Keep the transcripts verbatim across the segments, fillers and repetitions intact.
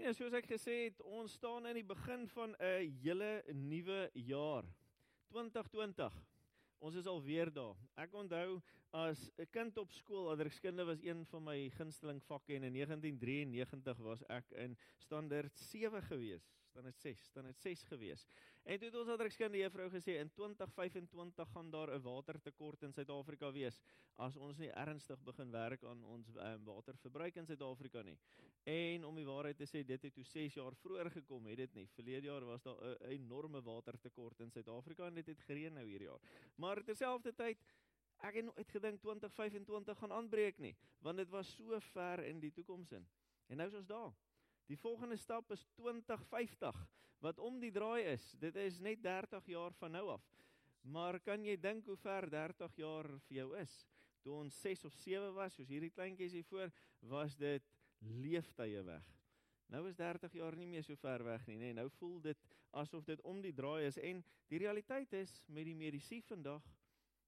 Vrienden, soos ek gesê het, ons staan in die begin van 'n hele nuwe jaar, twintig twintig. Ons is alweer daar. Ek onthou, as 'n kind op skool, aardrykskunde was een van my gunsteling vakke, en in negentien drieënnegentig was ek in standaard sewe gewees, standaard ses, standaard ses gewees. En toe het ons aardrykskunde juffrou gesê, in twintig vyf-en-twintig gaan daar 'n watertekort in Suid-Afrika wees, as ons nie ernstig begin werk aan ons um, waterverbruik in Suid-Afrika nie. En om die waarheid te sê, dit het toe ses jaar vroeër gekom, het dit nie. Verlede jaar was daar 'n enorme watertekort in Suid-Afrika, en dit het gereën nou hierdie jaar. Maar Maar terselfdertyd, ek het nooit gedink twintig vyf-en-twintig gaan aanbreek nie, want dit was so ver in die toekoms in. En nou is ons daar. Die volgende stap is twintig vyftig, wat om die draai is. Dit is net dertig jaar van nou af. Maar kan jy dink hoe ver dertig jaar vir jou is? Toe ons ses of sewe was, soos hierdie kleintjies hier voor, was dit leeftye weg. Nou is dertig jaar nie meer so ver weg nie, nee, nou voel dit asof dit om die draai is, en die realiteit is, met die mediese vandag,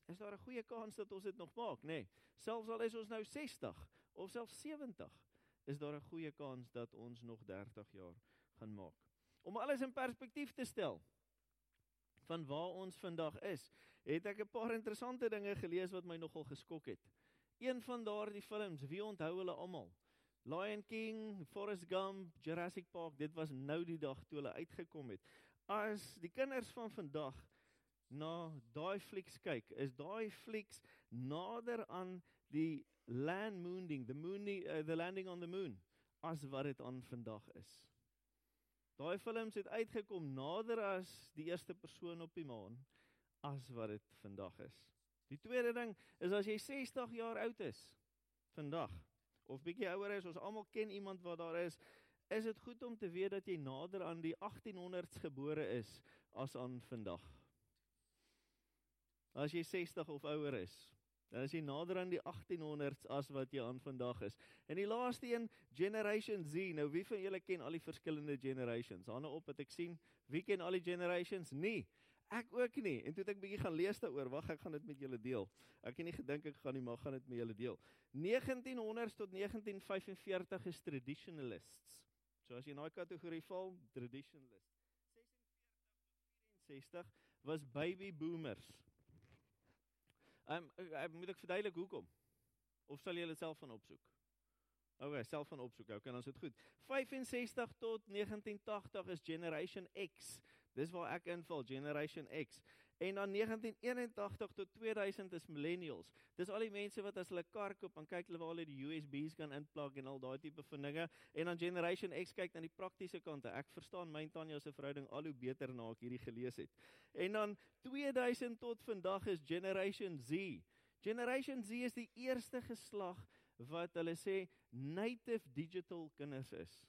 is daar 'n goeie kans dat ons dit nog maak, nee, selfs al is ons nou sestig, of selfs sewentig, is daar 'n goeie kans dat ons nog dertig jaar gaan maak. Om alles in perspektief te stel, van waar ons vandag is, het ek 'n paar interessante dinge gelees wat my nogal geskok het. Een van daardie films, wie onthou hulle almal? Lion King, Forrest Gump, Jurassic Park, dit was nou die dag toe hulle uitgekom het. As die kinders van vandag na daai flieks kyk, is daai flieks nader aan die land mooning, the, mooning, uh, the landing on the moon, as wat dit aan vandag is. Daai films het uitgekom nader as die eerste persoon op die maan, as wat dit vandag is. Die tweede ding is as jy sestig jaar oud is, vandag, of bietjie ouer is, ons almal ken iemand wat daar is, is het goed om te weet dat jy nader aan die agtienhonderds gebore is, as aan vandag. As jy sestig of ouer is, dan is jy nader aan die agtienhonderds as wat jy aan vandag is. En die laaste een, Generation Z, nou wie van julle ken al die verskillende generations? Hande op wat ek sien, wie ken al die generations? Nie, ek ook nie. En toe het ek bietjie gaan lees daaroor, wag, ek gaan dit met julle deel. Ek het nie gedink ek gaan nie, maar gaan dit met julle deel. negentienhonderds tot negentien vyfenveertig is traditionalists. So as jy in daai kategorie val, traditionalist. ses en veertig tot ses en vyftig was baby boomers. Um, moet ek verduidelik hoekom? Of sal jy dit self van opsoek? Ok, self van opsoek, ok, dan is dit goed. vyfensestig tot negentien agtig is Generation X. Dis waar ek inval, Generation X. En dan negentien eenentagtig tot tweeduisend is millennials. Dis al die mense wat as hulle kar koop, en kyk hulle waar hulle die U S B's kan inplug en al daai tipe van dinge. En dan Generation X kyk na die praktiese kante. Ek verstaan my en Tanja se verhouding al hoe beter na ek hierdie gelees het. En dan tweeduisend tot vandag is Generation Z. Generation Z is die eerste geslag wat hulle sê, native digital kinders is.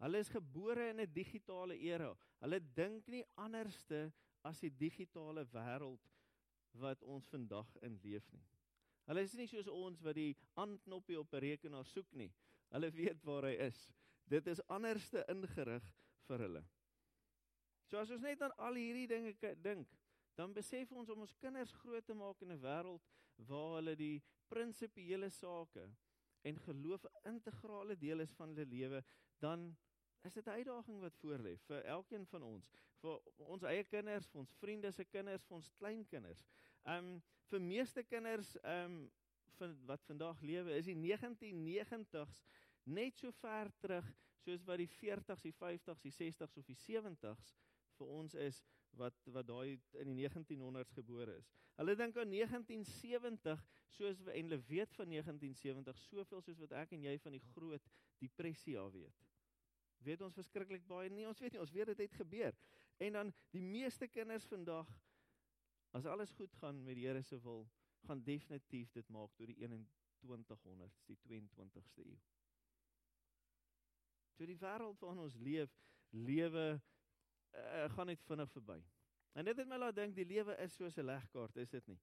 Hulle is gebore in 'n digitale era. Hulle dink nie anderste as die digitale wêreld wat ons vandag in leef nie. Hulle is nie soos ons wat die aanknoppie op 'n rekenaar soek nie. Hulle weet waar hy is. Dit is anderste ingerig vir hulle. So as ons net aan al hierdie dinge dink, dan besef ons om ons kinders groot te maak in 'n wêreld waar hulle die prinsipiële sake en geloof 'n integrale deel is van hulle lewe, dan is dit 'n uitdaging wat voorlê vir elkeen van ons, vir ons eie kinders, vir ons vriende se kinders, vir ons kleinkinders. Um, vir meeste kinders um, van, wat vandag lewe, is die negentien negentigs net so ver terug soos wat die veertigs, die vyftigs, die sestig's of die sewentigs vir ons is, wat, wat daai in die negentienhonderds gebore is. Hulle dink aan negentien sewentig, soos we, en hulle weet van negentien sewentig, soveel soos wat ek en jy van die groot depressie al weet. Weet ons verskriklik baie? Nee, ons weet nie, ons weet dit het gebeur. En dan die meeste kinders vandag, as alles goed gaan met die Here se wil, gaan definitief dit maak deur die eenentwintighonderdste, die tweeëntwintigste eeu. So die wêreld waarin ons leef, lewe Uh, gaan net vinnig verby. En dit het my laat dink, die lewe is soos 'n legkaart, is dit nie?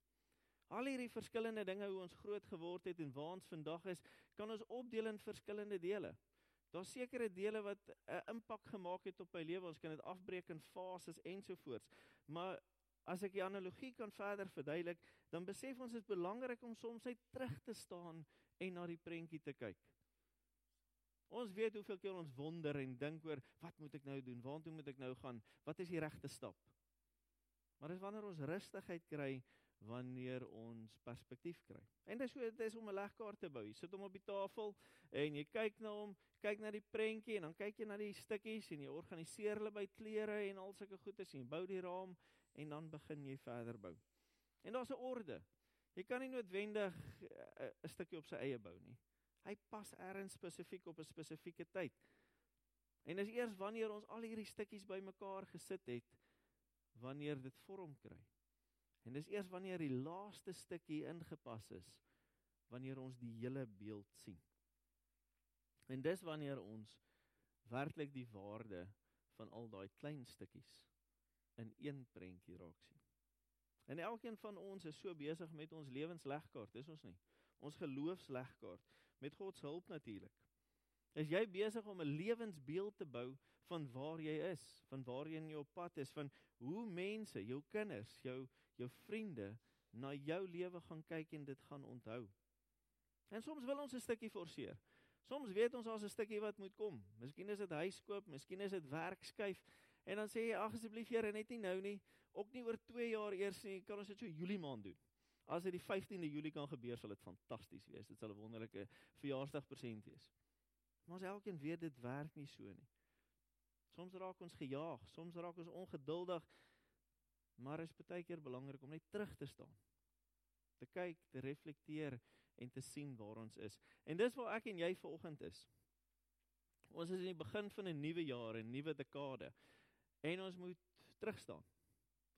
Al hierdie verskillende dinge, hoe ons groot geword het en waar ons vandag is, kan ons opdeel in verskillende dele. Daar's sekere dele wat 'n impak gemaak het op my lewe, ons kan dit afbreek in fases ensovoorts. Maar as ek die analogie kan verder verduidelik, dan besef ons dit is belangrik om soms net terug te staan en na die prentjie te kyk. Ons weet hoeveel keer ons wonder en dink oor, wat moet ek nou doen, waartoe moet ek nou gaan, wat is die regte stap? Maar dis wanneer ons rustigheid kry, wanneer ons perspektief kry. En dis hoe dit is om 'n legkaart te bou. Jy sit hom op die tafel en jy kyk na hom, kyk na die prentjie en dan kyk jy na die stukkies en jy organiseer hulle by klere en al sulke goedes en jy bou die raam en dan begin jy verder bou. En daar's 'n orde. Jy kan nie noodwendig 'n stukkie op sy eie bou nie. Hy pas ergens spesifiek op 'n spesifieke tyd. En dis eers wanneer ons al hierdie stukkies bymekaar gesit het, wanneer dit vorm kry. En dis eers wanneer die laaste stukkie ingepas is, wanneer ons die hele beeld sien. En dis wanneer ons werklik die waarde van al daai klein stukkies in een prentjie raak sien. En elkeen van ons is so besig met ons lewenslegkaart, is ons nie? Ons geloofslegkaart, met God se hulp natuurlik. Is jy besig om 'n lewensbeeld te bou van waar jy is, van waar jy in jou pad is, van hoe mense, jou kinders, jou, jou vriende, na jou lewe gaan kyk en dit gaan onthou. En soms wil ons 'n stukkie forceer. Soms weet ons daar's 'n stukkie wat moet kom. Miskien is dit huis koop, miskien is dit werk skuif. En dan sê jy, ag asseblief Here, net nie nou nie, ook nie oor twee jaar eers nie, kan ons dit so Julie maand doen. As dit die vyftiende Julie kan gebeur, sal dit fantasties wees. Dit sal 'n wonderlike verjaarsdagpresent wees. Maar ons elkeen weet, dit werk nie so nie. Soms raak ons gejaag, soms raak ons ongeduldig, maar is baie keer belangrik om net terug te staan. Te kyk, te reflekteer en te sien waar ons is. En dis waar ek en jy vanoggend is. Ons is in die begin van 'n nuwe jaar, 'n nuwe dekade. En ons moet terugstaan.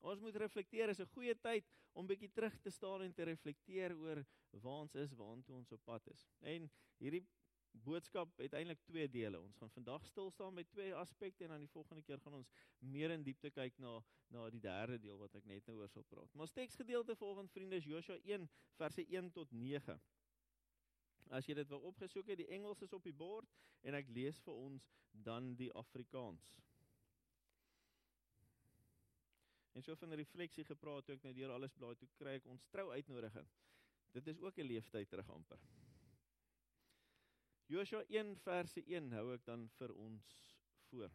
Ons moet reflekteer, is 'n goeie tyd om bietjie terug te staan en te reflekteer oor waar ons is, waartoe ons op pad is. En hierdie boodskap het eintlik twee dele. Ons gaan vandag stil staan by twee aspekte en dan die volgende keer gaan ons meer in diepte kyk na, na die derde deel wat ek net nou oor sal praat. Maar ons teksgedeelte volgende vriende is Josua een verse een tot nege. As jy dit wil opgesoek het, die Engels is op die bord en ek lees vir ons dan die Afrikaans. En so van refleksie gepraat, toe ek nou deur alles blaai, toe kry ek ons trou uitnodiging. Dit is ook 'n leeftyd terug amper. Josua een verse een hou ek dan vir ons voor.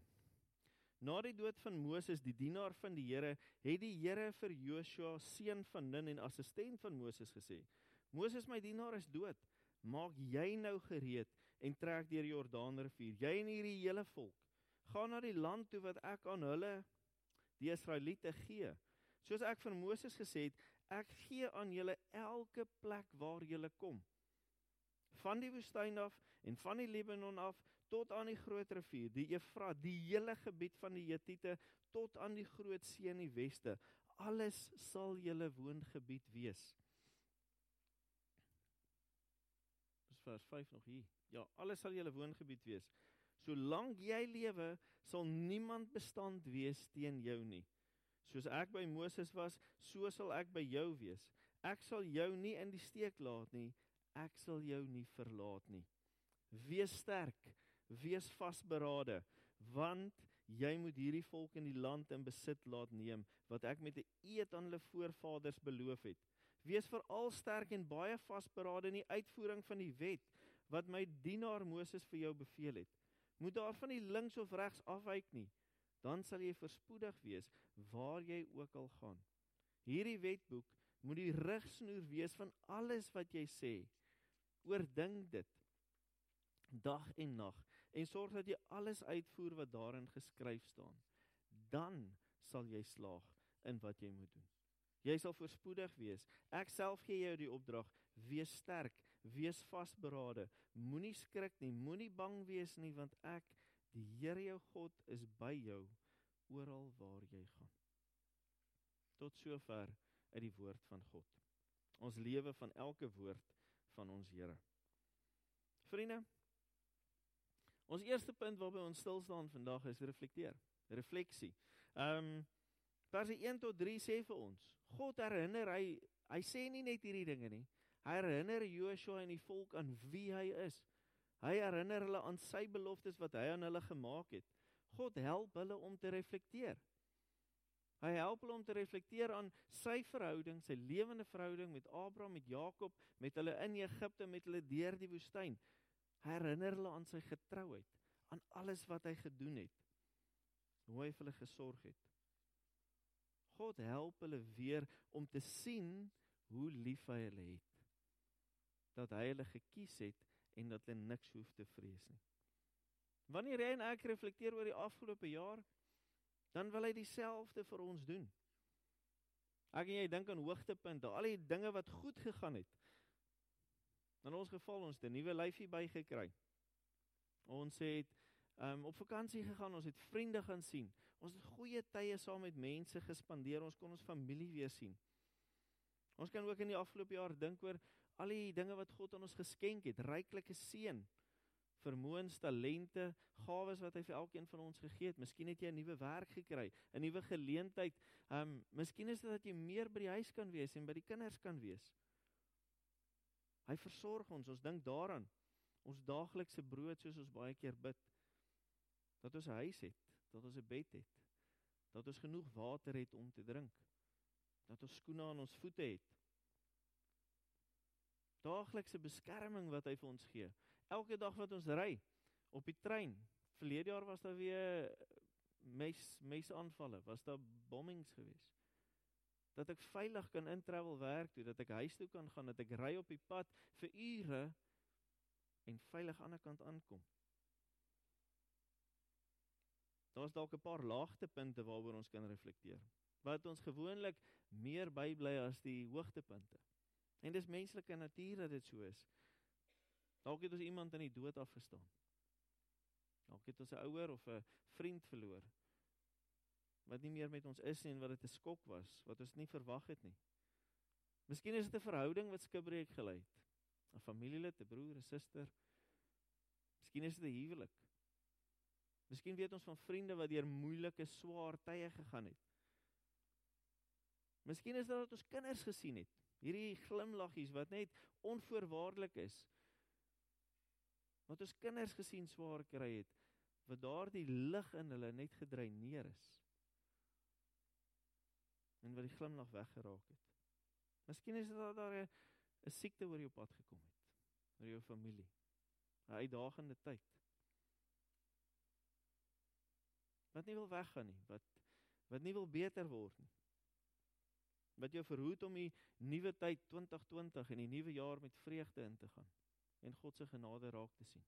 Na die dood van Moses, die dienaar van die Here, het die Here vir Josua, seun van Nun en assistent van Moses gesê, Moses, my dienaar is dood, maak jy nou gereed en trek deur die Jordaanrivier, jy en hierdie hele volk. Ga na die land toe wat ek aan hulle die Israeliete gee. Soos ek vir Moses gesê het, ek gee aan julle elke plek waar julle kom. Van die woestyn af en van die Libanon af tot aan die groot rivier, die Eufrat, die hele gebied van die Hittite tot aan die groot see in die weste. Alles sal julle woongebied wees. Dis vers vyf nog hier. Ja, alles sal julle woongebied wees. Solank jy lewe, sal niemand bestand wees teen jou nie. Soos ek by Moses was, so sal ek by jou wees. Ek sal jou nie in die steek laat nie, ek sal jou nie verlaat nie. Wees sterk, wees vasberade, want jy moet hierdie volk in die land in besit laat neem, wat ek met 'n eed aan hulle voorvaders beloof het. Wees veral sterk en baie vasberade in die uitvoering van die wet, wat my dienaar Moses vir jou beveel het. Moet daarvan nie links of regs afwyk nie, dan sal jy verspoedig wees, waar jy ook al gaan. Hierdie wetboek moet die rigsnoer wees van alles wat jy sê. Oordink dit, dag en nag, en sorg dat jy alles uitvoer wat daarin geskryf staan. Dan sal jy slaag in wat jy moet doen. Jy sal verspoedig wees. Ek self gee jou die opdrag, wees sterk, wees vasberade, moenie skrik nie, moenie bang wees nie, want ek, die Here jou God, is by jou, oral waar jy gaan. Tot sover uit die woord van God. Ons lewe van elke woord van ons Here. Vriende, ons eerste punt waarby ons stilstaan vandag is reflekteer, refleksie. Um, verse een tot drie sê vir ons, God herinner, hy, hy sê nie net hierdie dinge nie, hy herinner Josua en die volk aan wie hy is. Hy herinner hulle aan sy beloftes wat hy aan hulle gemaak het. God help hulle om te reflekteer. Hy help hulle om te reflekteer aan sy verhouding, sy lewende verhouding met Abraham, met Jakob, met hulle in Egipte, met hulle deur die woestyn. Herinner hulle aan sy getrouheid, aan alles wat hy gedoen het, hoe hy vir hulle gesorg het. God help hulle weer om te sien hoe lief hy hulle het, dat hy hulle gekies het en dat hulle niks hoef te vrees nie. Wanneer hy en ek reflecteer oor die afgelopen jaar, dan wil hy dieselfde vir ons doen. Ek en jy dink aan hoogtepunte, al die dinge wat goed gegaan het. In ons geval, ons die nieuwe lyfie bygekry. Ons het um, op vakantie gegaan, ons het vriende gaan sien, ons het goeie tye saam met mense gespandeer, ons kon ons familie weer sien. Ons kan ook in die afgelopen jaar dink oor al die dinge wat God aan ons geskenk het, ryklike seën, vermoëns, talente, gawes wat hy vir elkeen van ons gegee het. Miskien het jy 'n nuwe werk gekry, 'n nuwe geleentheid. Um, miskien is dit dat jy meer by die huis kan wees en by die kinders kan wees. Hy versorg ons, ons dink daaraan. Ons dagelikse brood, soos ons baie keer bid. Dat ons 'n huis het, dat ons 'n bed het, dat ons genoeg water het om te drink, dat ons skoene aan ons voete het. Dagelikse beskerming wat hy vir ons gee. Elke dag wat ons ry, op die trein, verlede jaar was daar weer mes, mesaanvalle, was daar bombings geweest. Dat ek veilig kan intravel werk toe, dat ek huis toe kan gaan, dat ek ry op die pad vir ure en veilig aan die kant aankom. Daar is dalk 'n paar laagtepunte waaroor ons kan reflekteer, wat ons gewoonlik meer bybly as die hoogtepunte. En dis menslike natuur dat dit so is. Dalk het ons iemand in die dood afgestaan. Dalk het ons 'n ouer of 'n vriend verloor, wat nie meer met ons is nie en wat dit 'n skok was, wat ons nie verwag het nie. Miskien is dit 'n verhouding wat skibreek gelei het. 'n Familielid, 'n broer, 'n suster. Miskien is dit 'n huwelik. Miskien weet ons van vriende wat deur moeilike, swaar tye gegaan het. Miskien is dit dat ons kinders gesien het. Hierdie glimlaggies wat net onvoorwaardelik is. Wat ons kinders gesien swaar kry het, wat daardie lig in hulle net gedreineer is. En wat die glimlach weggeraak het. Miskien is dat daar 'n siekte oor jou pad gekom het, oor jou familie, 'n uitdagende tyd. Wat nie wil weggaan nie, wat, wat nie wil beter word nie. Wat jou verhoed om die nuwe tyd twintig twintig en die nuwe jaar met vreugde in te gaan en God se genade raak te sien.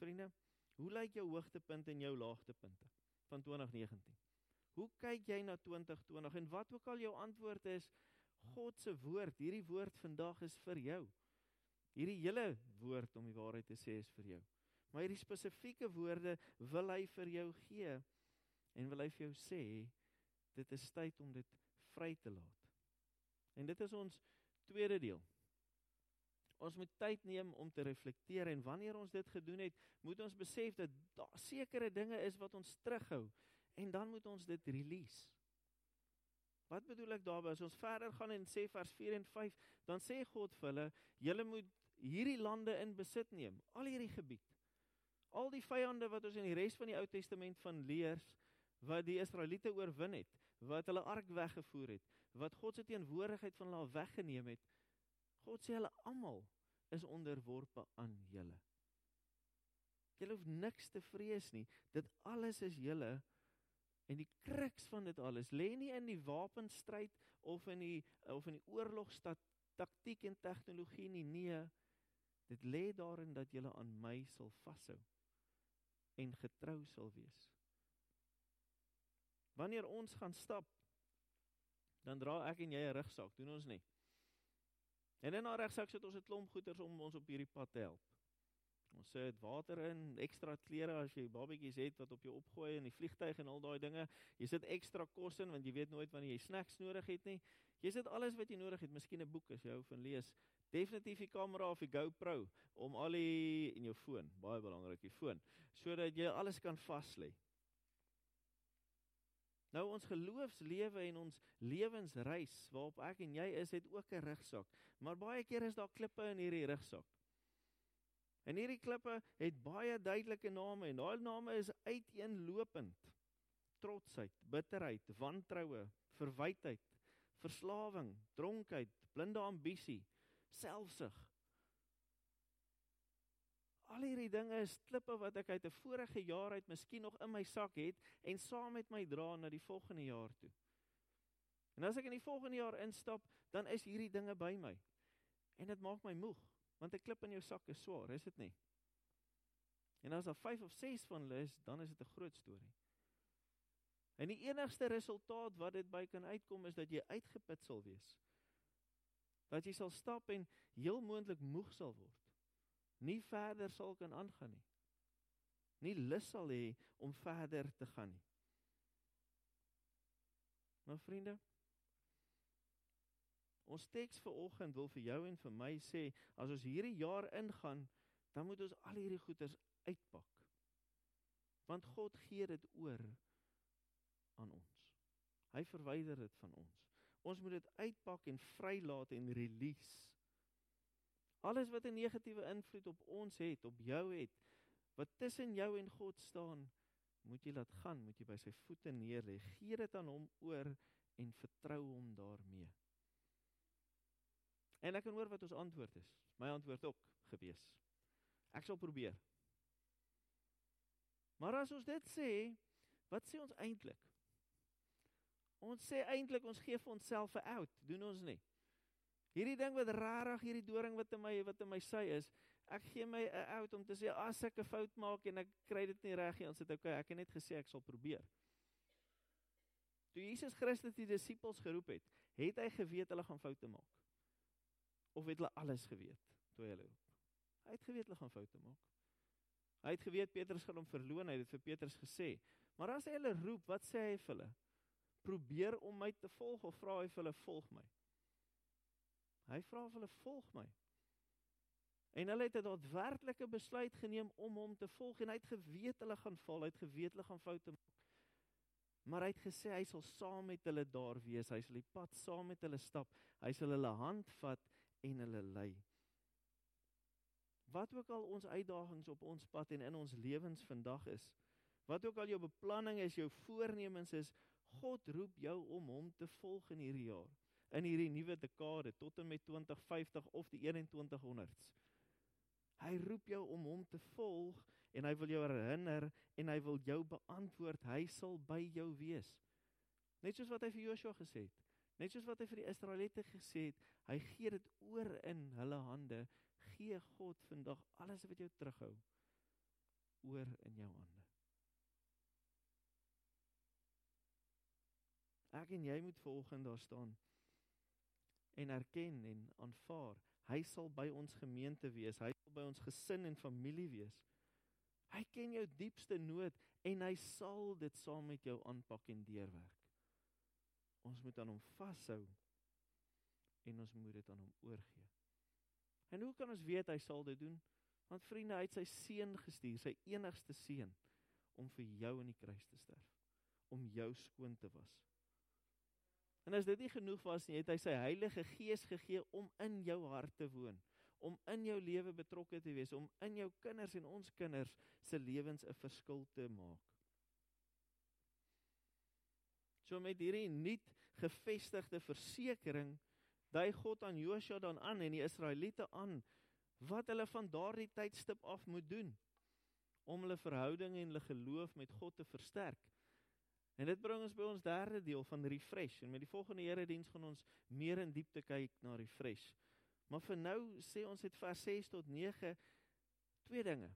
Vriende, hoe lyk jou hoogtepunte en jou laagtepunte van twintig negentien? Hoe kyk jy na twintig twintig en wat ook al jou antwoord is, God se woord, hierdie woord vandag is vir jou. Hierdie hele woord om die waarheid te sê is vir jou. Maar hierdie spesifieke woorde wil hy vir jou gee en wil hy vir jou sê, dit is tyd om dit vry te laat. En dit is ons tweede deel. Ons moet tyd neem om te reflekteer en wanneer ons dit gedoen het, moet ons besef dat daar sekere dinge is wat ons terughou. En dan moet ons dit release. Wat bedoel ek daarby? As ons verder gaan en sê vers vier en vyf, dan sê God vir hulle, julle moet hierdie lande in besit neem, al hierdie gebied. Al die vyande wat ons in die res van die Ou Testament van leers, wat die Israeliete oorwin het, wat hulle ark weggevoer het, wat God se teenwoordigheid van hulle weggeneem het, God sê hulle almal is onderworpe aan julle. Julle hoef niks te vrees nie, dit alles is julle. En die kruks van dit alles lê nie in die wapenstryd of in die, of in die oorlogstaktiek en tegnologie nie, nee. Dit lê daarin dat julle aan my sal vashou en getrou sal wees. Wanneer ons gaan stap, dan dra ek en jy 'n rugsak, doen ons nie. En in 'n rugsak sit ons 'n klomp goeders om ons op hierdie pad te help. Ons sit water in, extra klere as jy babetjies het wat op jou opgooi in die vliegtuig en al daai dinge. Jy sit extra kos in want jy weet nooit wanneer jy snacks nodig het nie. Jy sit alles wat jy nodig het, miskien 'n boek as jy hou van lees. Definitief die kamera of die GoPro om al die en jou foon, baie belangrik die foon, sodat jy alles kan vas lê. Nou ons geloofslewe en ons lewensreis waarop ek en jy is, het ook 'n rugsak, maar baie keer is daar klippe in hierdie rugsak. En hierdie klippe het baie duidelike name en daai name is uiteenlopend. Trotsheid, bitterheid, wantroue, verwytheid, verslawing, dronkheid, blinde ambisie, selfsug. Al hierdie dinge is klippe wat ek uit 'n vorige jaar uit miskien nog in my sak het en saam met my dra na die volgende jaar toe. En as ek in die volgende jaar instap, dan is hierdie dinge by my. En dit maak my moeg, want 'n klip in jou sak is swaar, is dit nie? En as daar vyf of ses van hulle is, dan is dit 'n groot storie. En die enigste resultaat wat dit by kan uitkom, is dat jy uitgeput sal wees. Dat jy sal stap en heel moontlik moeg sal word. Nie verder sal kan aangaan nie. Nie lus sal hê om verder te gaan nie. Maar vriende, ons teks vanoggend wil vir jou en vir my sê, as ons hierdie jaar ingaan, dan moet ons al hierdie goeders uitpak. Want God gee dit oor aan ons. Hy verwyder dit van ons. Ons moet dit uitpak en vrylaat en release. Alles wat 'n negatiewe invloed op ons het, op jou het, wat tussen jou en God staan, moet jy laat gaan, moet jy by sy voete neerlê. Gee dit aan hom oor en vertrou hom daarmee. En ek kan hoor wat ons antwoord is. My antwoord ook gewees. Ek sal probeer. Maar as ons dit sê, wat sê ons eintlik? Ons sê eintlik, ons gee vir onsself 'n out, doen ons nie. Hierdie ding wat rarig, hierdie doring wat in my, wat in my sy is, ek gee my 'n out om te sê, as ek 'n fout maak en ek kry dit nie reg nie, ons het okay, ek het net gesê, ek sal probeer. Toe Jesus Christus die disippels geroep het, het hy geweet hulle gaan foute maak? Of het hulle alles geweet, toe hy hulle roep? Hy het geweet hulle gaan foute maak. Hy het geweet, Petrus gaan hom verloon, hy het vir Petrus gesê. Maar as hy hulle roep, wat sê hy vir hulle? Probeer om my te volg, of vra hy vir hulle, volg my. Hy vra vir hulle, volg my. En hulle het 'n daadwerklike besluit geneem om hom te volg, en hy het geweet hulle gaan val, hy het geweet hulle gaan foute maak. Maar hy het gesê, hy sal saam met hulle daar wees, hy sal die pad saam met hulle stap, hy sal hulle hand vat en hulle lei. Wat ook al ons uitdagings op ons pad en in ons lewens vandag is, wat ook al jou beplanning is, jou voornemens is, God roep jou om hom te volg in hierdie jaar, in hierdie nuwe dekade, tot en met twintig vyftig of die eenentwintighonderd's. Hy roep jou om hom te volg, en hy wil jou herinner, en hy wil jou beantwoord, hy sal by jou wees. Net soos wat hy vir Joshua gesê het, net soos wat hy vir die Israeliete gesê het, hy gee dit oor in hulle hande, gee God vandag alles wat jou terughou, oor in jou hande. Ek en jy moet vanoggend daar staan en erken en aanvaar, hy sal by ons gemeente wees, hy sal by ons gesin en familie wees. Hy ken jou diepste nood en hy sal dit saam met jou aanpak en deurwerk. Ons moet aan hom vashou en ons moet dit aan hom oorgee. En hoe kan ons weet hy sal dit doen? Want vriende, hy het sy seun gestuur, sy enigste seun, om vir jou in die kruis te sterf, om jou skoon te was. En as dit nie genoeg was nie, het hy sy heilige gees gegee om in jou hart te woon, om in jou lewe betrokke te wees, om in jou kinders en ons kinders se lewens 'n verskil te maak. So met hierdie nuut gevestigde versekering, dui God aan Joshua dan aan en die Israeliete aan, wat hulle van daardie tydstip af moet doen, om hulle verhouding en hulle geloof met God te versterk. En dit bring ons by ons derde deel van Refresh. En met die volgende herediens gaan ons meer in diepte kyk na Refresh. Maar vir nou sê ons het vers ses tot nege, twee dinge.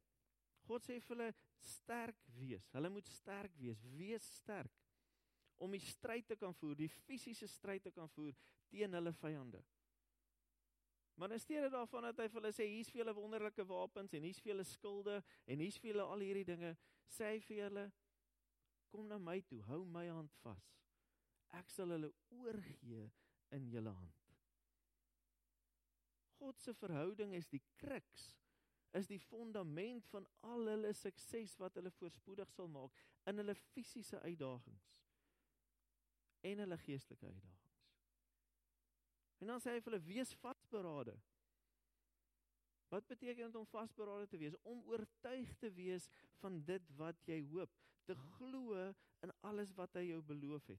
God sê vir hulle sterk wees. Hulle moet sterk wees. Wees sterk. Om die stryd te kan voer, die fisiese stryd te kan voer teen hulle vyande. Maar in steede daarvan dat hy vir hulle sê, hier's vir julle wonderlike wapens, en hier's vir julle skilde, en hier's vir julle al hierdie dinge, sê hy vir julle, kom na my toe, hou my hand vas. Ek sal hulle oorgee in julle hand. God se verhouding is die kruks, is die fondament van al hulle sukses wat hulle voorspoedig sal maak in hulle fisiese uitdagings en hulle geestelike uitdagings. En dan sê hy vir hulle, wees vasberade. Wat beteken dit om vasberade te wees? Om oortuig te wees van dit wat jy hoop. Te glo in alles wat hy jou beloof het.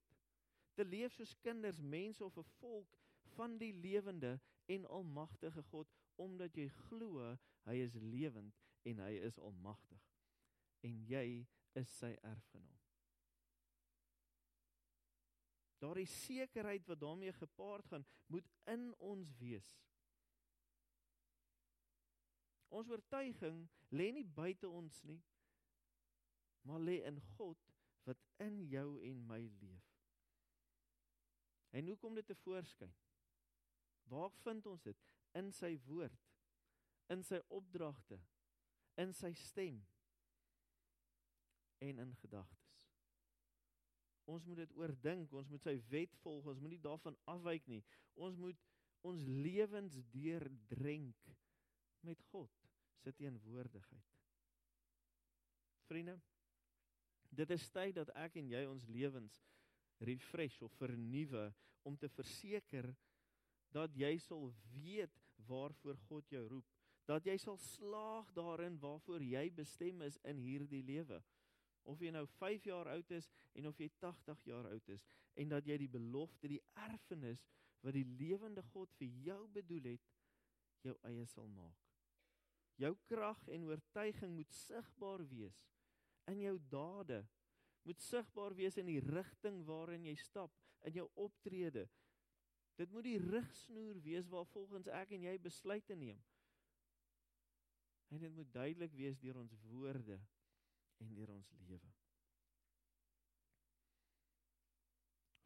Te leef soos kinders, mense of 'n volk van die lewende en almagtige God, omdat jy glo hy is lewend en hy is almagtig. En jy is sy erfgenaam. Daardie sekerheid wat daarmee gepaard gaan, moet in ons wees. Ons oortuiging lê nie buite ons nie, maar lê in God wat in jou en my leef. En hoe kom dit te voorskyn? Waar vind ons dit? In sy woord, in sy opdragte, in sy stem en in gedagtes. Ons moet dit oordink, ons moet sy wet volg, ons moet nie daarvan afwyk nie. Ons moet ons lewens deurdrenk met God se teenwoordigheid. Vriende, dit is tyd dat ek en jy ons lewens refresh of vernuwe om te verseker dat jy sal weet waarvoor God jou roep, dat jy sal slaag daarin waarvoor jy bestem is in hierdie lewe. Of jy nou vyf jaar oud is en of jy tagtig jaar oud is, en dat jy die belofte, die erfenis wat die lewende God vir jou bedoel het, jou eie sal maak. Jou krag en oortuiging moet sigbaar wees in jou dade, moet sigbaar wees in die rigting waarin jy stap, in jou optrede. Dit moet die rigsnoer wees waar volgens ek en jy besluit te neem. En dit moet duidelik wees deur ons woorde en deur ons lewe.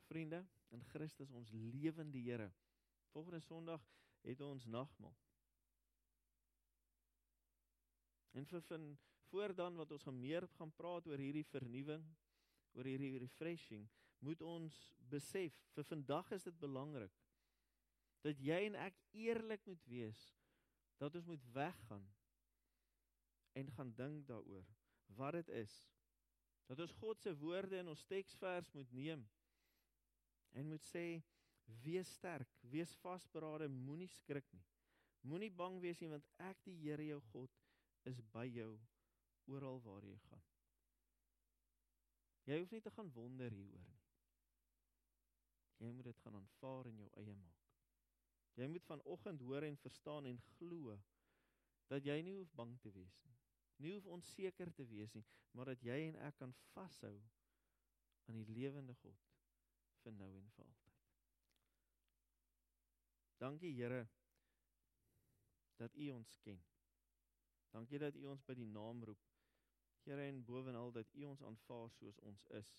Vriende, in Christus ons lewende Here. Volgende Sondag het ons nagmaal. En vir van voor dan wat ons gaan meer gaan praat oor hierdie vernuwing, oor hierdie refreshing, moet ons besef, vir vandag is dit belangrik, dat jy en ek eerlik moet wees, dat ons moet weggaan en gaan dink daaroor, wat dit is, dat ons God se woorde in ons tekstvers moet neem, en moet sê, wees sterk, wees vasberade, moenie skrik nie, moenie bang wees nie, want ek die Here jou God is by jou, oral waar jy gaan. Jy hoef nie te gaan wonder hieroor nie. Jy moet dit gaan aanvaar en jou eie maak. Jy moet vanoggend hoor en verstaan en glo, dat jy nie hoef bang te wees nie, nie hoef onseker te wees nie, maar dat jy en ek kan vashou aan die lewende God, vir nou en vir altyd. Dankie Here, dat U ons ken. Dankie dat U ons by die naam roep. Here en bovenal dat U ons aanvaar soos ons is.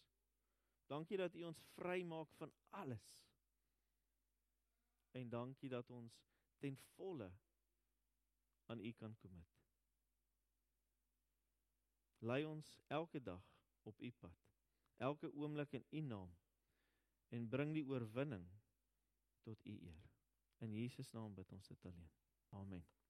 Dankie dat U ons vry maak van alles. En dankie dat ons ten volle aan U kan commit. Lei ons elke dag op U pad, elke oomblik in U naam, en bring die oorwinning tot U eer. In Jesus naam bid ons dit alleen. Amen.